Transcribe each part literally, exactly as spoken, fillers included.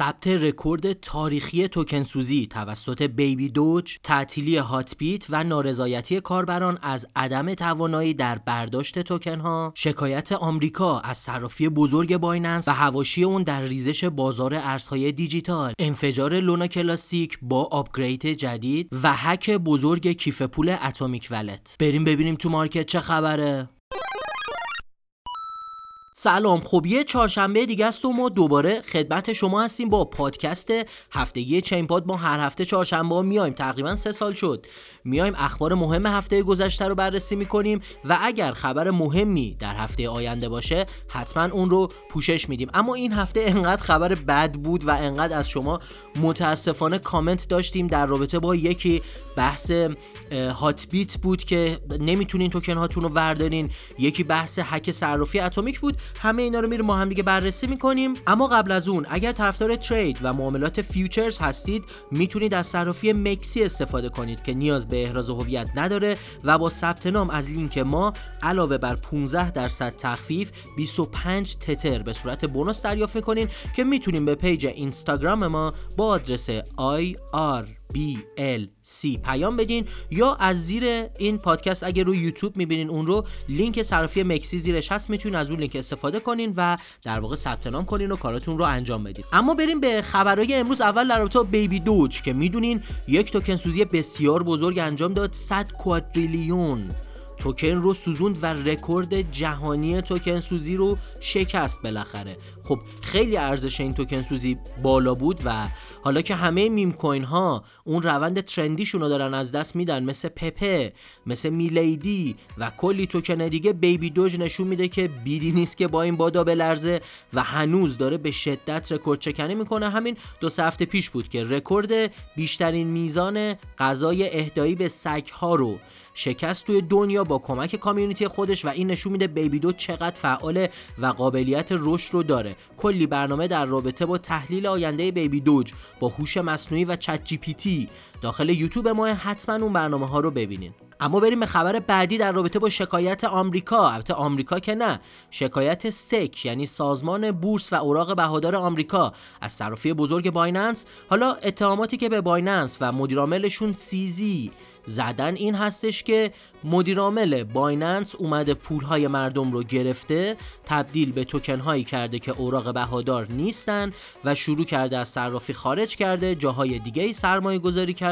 ثبت رکورد تاریخی توکن سوزی توسط بیبی دوج، تعطیلی هاتبیت و نارضایتی کاربران از عدم توانایی در برداشت توکن ها، شکایت آمریکا از صرافی بزرگ بایننس و حواشی اون در ریزش بازار ارزهای دیجیتال، انفجار لونا کلاسیک با آپگرید جدید و هک بزرگ کیف پول اتمیک والت. بریم ببینیم تو مارکت چه خبره. سلام، خب یه چهارشنبه دیگه است و ما دوباره خدمت شما هستیم با پادکست هفتگی چین پاد. ما هر هفته چهارشنبه ها میایم، تقریبا سه سال شد میایم اخبار مهم هفته گذشته رو بررسی میکنیم و اگر خبر مهمی در هفته آینده باشه حتما اون رو پوشش میدیم. اما این هفته انقدر خبر بد بود و انقدر از شما متاسفانه کامنت داشتیم در رابطه با یکی بحث هات بیت بود که نمیتونین توکن هاتون رو وردارین، یکی بحث هک صرافی اتمیک بود. همه اینا رو میریم ما هم دیگه بررسی میکنیم. اما قبل از اون اگر طرفدار ترید و معاملات فیوچرز هستید میتونید از صرافی مکسی استفاده کنید که نیاز به احراز هویت نداره و با ثبت نام از لینک ما علاوه بر پانزده درصد تخفیف بیست و پنج تتر به صورت بونوس دریافت میکنین که میتونیم به پیج اینستاگرام ما با آدرس آی آر بی ال سی پیام بدین یا از زیر این پادکست اگر رو یوتیوب میبینین اون رو لینک صرافی مکسی زیرش هست، میتونین از اون لینک استفاده کنین و در واقع ثبت نام کنین و کاراتون رو انجام بدین. اما بریم به خبرهای امروز. اول در رابطه با بیبی دوج که میدونین یک توکن سوزی بسیار بزرگ انجام داد، صد کوادریلیون توکن رو سوزوند و رکورد جهانی توکن سوزی رو شکست بالاخره. خب خیلی ارزش این توکن سوزی بالا بود و حالا که همه میم کوین ها اون روند ترندیشون رو دارن از دست میدن، مثل پپه، مثل میلیدی و کلی توکن دیگه، بیبی دوج نشون میده که بیدی نیست که با این بادا بلرزه و هنوز داره به شدت رکورد شکنی میکنه. همین دو سه هفته پیش بود که رکورد بیشترین میزان غذای اهدایی به سگ ها رو شکست توی دنیا با کمک کامیونیتی خودش و این نشون میده بیبی دوج چقدر فعاله و قابلیت رشد رو داره. کلی برنامه در رابطه با تحلیل آینده بیبی دوج با هوش مصنوعی و چت جی پی تی داخل یوتیوب ما، حتما اون برنامه ها رو ببینین. اما بریم به خبر بعدی در رابطه با شکایت آمریکا، البته آمریکا که نه، شکایت اس ای سی یعنی سازمان بورس و اوراق بهادار آمریکا از صرافی بزرگ بایننس. حالا اتهاماتی که به بایننس و مدیرعاملشون سیزی زدن این هستش که مدیرعامل بایننس اومده پولهای مردم رو گرفته، تبدیل به توکن هایی کرده که اوراق بهادار نیستن و شروع کرده از صرافی خارج کرده، جاهای دیگه سرمایه گذاری کرده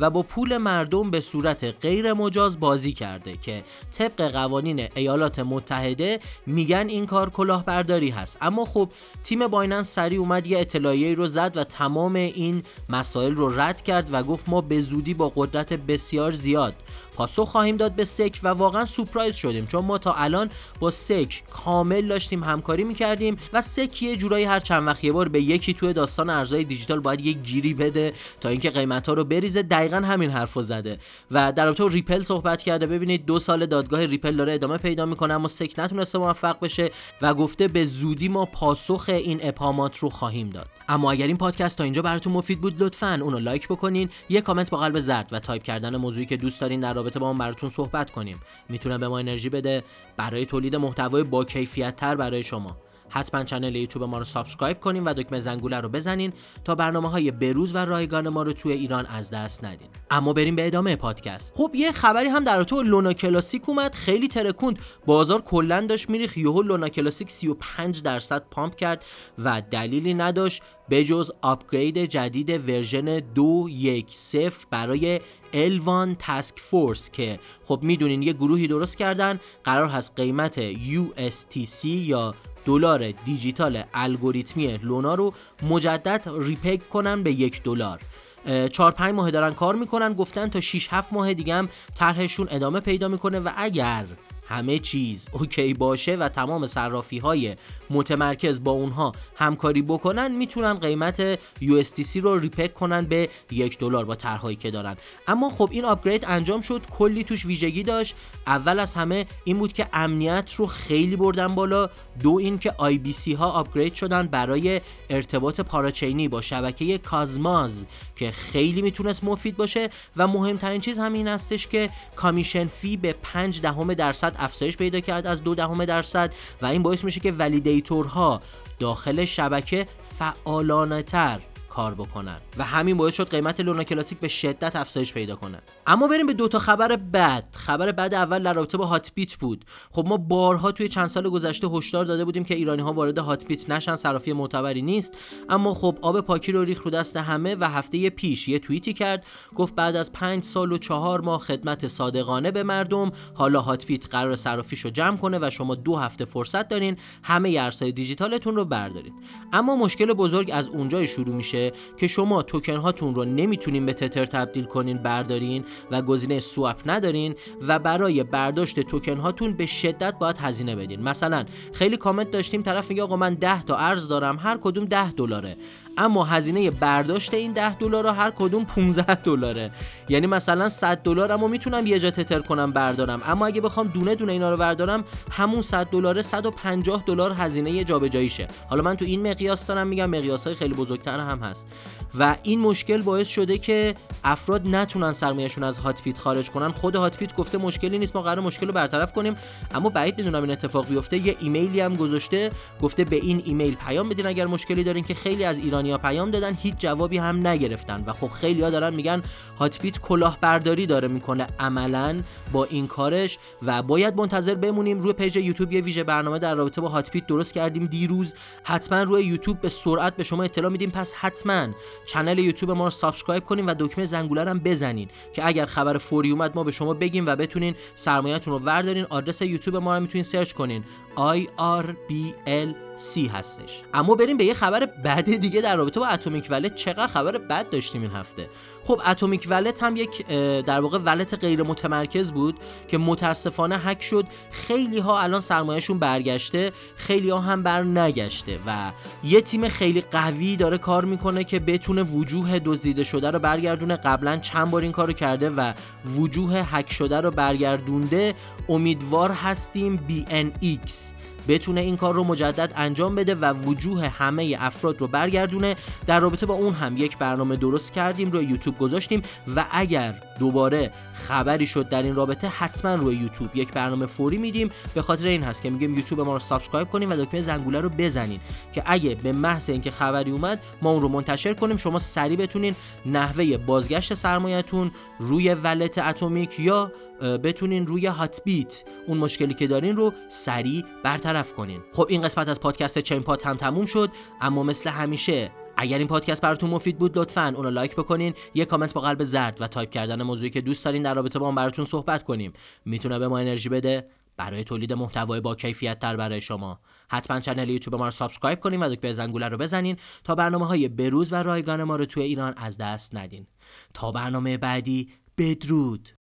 و با پول مردم به صورت غیر مجاز بازی کرده که طبق قوانین ایالات متحده میگن این کار کلاهبرداری هست. اما خب تیم بایننس سریع اومد یه اطلاعیه‌ای رو زد و تمام این مسائل رو رد کرد و گفت ما به زودی با قدرت بسیار زیاد پاسخ خواهیم داد به اس ای سی و واقعا سورپرایز شدیم چون ما تا الان با اس ای سی کامل داشتیم همکاری میکردیم و اس ای سی یه جورایی هر چند وقت یه بار به یکی توی داستان ارزهای دیجیتال باید یه گیری بده تا اینکه قیمتا رو بریزه. دقیقاً همین حرفو زده و در رابطه با ریپل صحبت کرده. ببینید دو سال دادگاه ریپل داره ادامه پیدا میکنه اما اس ای سی نتونسته موفق بشه و گفته به زودی ما پاسخ این ابهامات رو خواهیم داد. اما اگر این پادکست تا اینجا براتون مفید بود لطفاً اون رو لایک بکنین، یه کامنت با قلب زرد و تایپ کردن موضوعی که دوست دارین در رابطه با اون براتون صحبت کنیم، میتونه به ما انرژی بده برای تولید محتوای با کیفیت تر برای شما. حتما کانال یوتیوب ما رو سابسکرایب کنین و دکمه زنگوله رو بزنین تا برنامه‌های بروز و رایگان ما رو توی ایران از دست ندین. اما بریم به ادامه پادکست. خب یه خبری هم در رابطه با لونا کلاسیک اومد، خیلی ترکوند، بازار کلا داشت میریخت، یهو لونا کلاسیک سی و پنج درصد پامپ کرد و دلیلی نداشت بجز آپگرید جدید ورژن دو یک صفر برای الوان تاسک فورس که خب میدونین یه گروهی درست کردن قرار هست قیمت یو اس تی سی یا دلار دیجیتال الگوریتمی لونا رو مجدد ریپگ کنن به یک دلار. چهار پنج ماه دارن کار میکنن، گفتن تا شش هفت ماه دیگه هم طرحشون ادامه پیدا میکنه و اگر همه چیز اوکی باشه و تمام صرافی های متمرکز با اونها همکاری بکنن میتونن قیمت یو اس تی سی رو ریپک کنن به یک دلار با طرحایی که دارن. اما خب این آپگرید انجام شد، کلی توش ویژگی داشت. اول از همه این بود که امنیت رو خیلی بردن بالا، دو این که آی بی سی ها آپگرید شدن برای ارتباط پاراچینی با شبکه کازماز که خیلی میتونست مفید باشه و مهمترین چیز همین هستش که کامیشن فی به پنج دهم درصد افزایش پیدا کرد از دو دهم درصد و این باعث میشه که ولیدیتورها داخل شبکه فعالانه تر کار بکنن و همین باعث شد قیمت لونا کلاسیک به شدت افزایش پیدا کنه. اما بریم به دو تا خبر بد. خبر بد اول در رابطه با هات بیت بود. خب ما بارها توی چند سال گذشته هشدار داده بودیم که ایرانی ها وارد هات بیت نشن، صرافی معتبری نیست، اما خب آب پاکی رو ریخت رو دست همه و هفته پیش یه توییتی کرد، گفت بعد از پنج سال و چهار ماه خدمت صادقانه به مردم، حالا هات بیت قرار صرافیشو جمع کنه و شما دو هفته فرصت دارین همه ارزهای دیجیتالتون رو بردارید. اما مشکل بزرگ از اونجا شروع میشه که شما توکن هاتون رو نمیتونین به تتر تبدیل کنین بردارین و گزینه سوآپ ندارین و برای برداشت توکن هاتون به شدت باید هزینه بدین. مثلا خیلی کامنت داشتیم، طرف میگه آقا من ده تا ارز دارم هر کدوم ده دلاره، اما هزینه برداشت این ده دلار هر کدوم پانزده دلاره. یعنی مثلا صد دلارمو میتونم یه جا تتر کنم بردارم، اما اگه بخوام دونه دونه اینا رو بردارم همون صد دلار صد و پنجاه دلار هزینه جابجاییشه. حالا من تو این مقیاس دارم میگم، مقیاس‌های خیلی بزرگتر هم هست و این مشکل باعث شده که افراد نتونن سرمایه‌شون از هات بیت خارج کنن. خود هات بیت گفته مشکلی نیست، ما قرار مشکل رو برطرف کنیم، اما بعید میدونم این اتفاق بیفته. یه ایمیلی هم گذاشته، گفته به این ایمیل پیام بدین اگر مشکلی دارین، که خیلی از ایرانی‌ها پیام دادن هیچ جوابی هم نگرفتن و خب خیلی‌ها دارن میگن هات بیت کلاهبرداری داره میکنه عملاً با این کارش و باید منتظر بمونیم. روی پیج یوتیوب یه ویژه برنامه در رابطه با هات بیت درست کردیم دیروز، حتماً روی یوتیوب به سرعت به شما اطلاع میدیم، پس حتماً چنل یوتیوب ما رو سابسکرایب کنین و دکمه زنگوله رو هم بزنین که اگر خبر فوری اومد ما به شما بگیم و بتونین سرمایه‌تون رو وردارین. آدرس یوتیوب ما رو میتونین سرچ کنین، آی آر بی ال سی هستش. اما بریم به یه خبر بد دیگه در رابطه با اتمیک ولت. چقدر خبر بد داشتیم این هفته. خب اتمیک ولت هم یک در واقع ولت غیر متمرکز بود که متاسفانه هک شد. خیلی ها الان سرمایه‌شون برگشته، خیلی ها هم بر نگشته و یه تیم خیلی قوی داره کار میکنه که بتونه وجوه دزدیده شده رو برگردونه. قبلا چند بار این کارو کرده و وجوه هک شده رو برگردونده. امیدوار هستیم بی ان ایکس بتونه این کار رو مجدد انجام بده و وجوه همه افراد رو برگردونه. در رابطه با اون هم یک برنامه درست کردیم، روی یوتیوب گذاشتیم و اگر دوباره خبری شد در این رابطه حتما روی یوتیوب یک برنامه فوری میدیم. به خاطر این هست که میگیم یوتیوب ما رو سابسکرایب کنین و دکمه زنگوله رو بزنین که اگه به محض اینکه خبری اومد ما اون رو منتشر کنیم، شما سریع بتونین نحوه بازگشت سرمایه‌تون روی ولت اتمیک یا بتونین روی هات بیت اون مشکلی که دارین رو سریع برطرف کنین. خب این قسمت از پادکست چین پاد هم تموم شد، اما مثل همیشه اگر این پادکست براتون مفید بود لطفاً اون رو لایک بکنین، یه کامنت با قلب زرد و تایپ کردن موضوعی که دوست دارین در رابطه با اون براتون صحبت کنیم. میتونه به ما انرژی بده برای تولید محتوای با کیفیت تر برای شما. حتما کانال یوتیوب ما رو سابسکرایب کنین و دکمه زنگوله رو بزنین تا برنامه‌های بروز و رایگان ما رو توی ایران از دست ندین. تا برنامه بعدی، بدرود.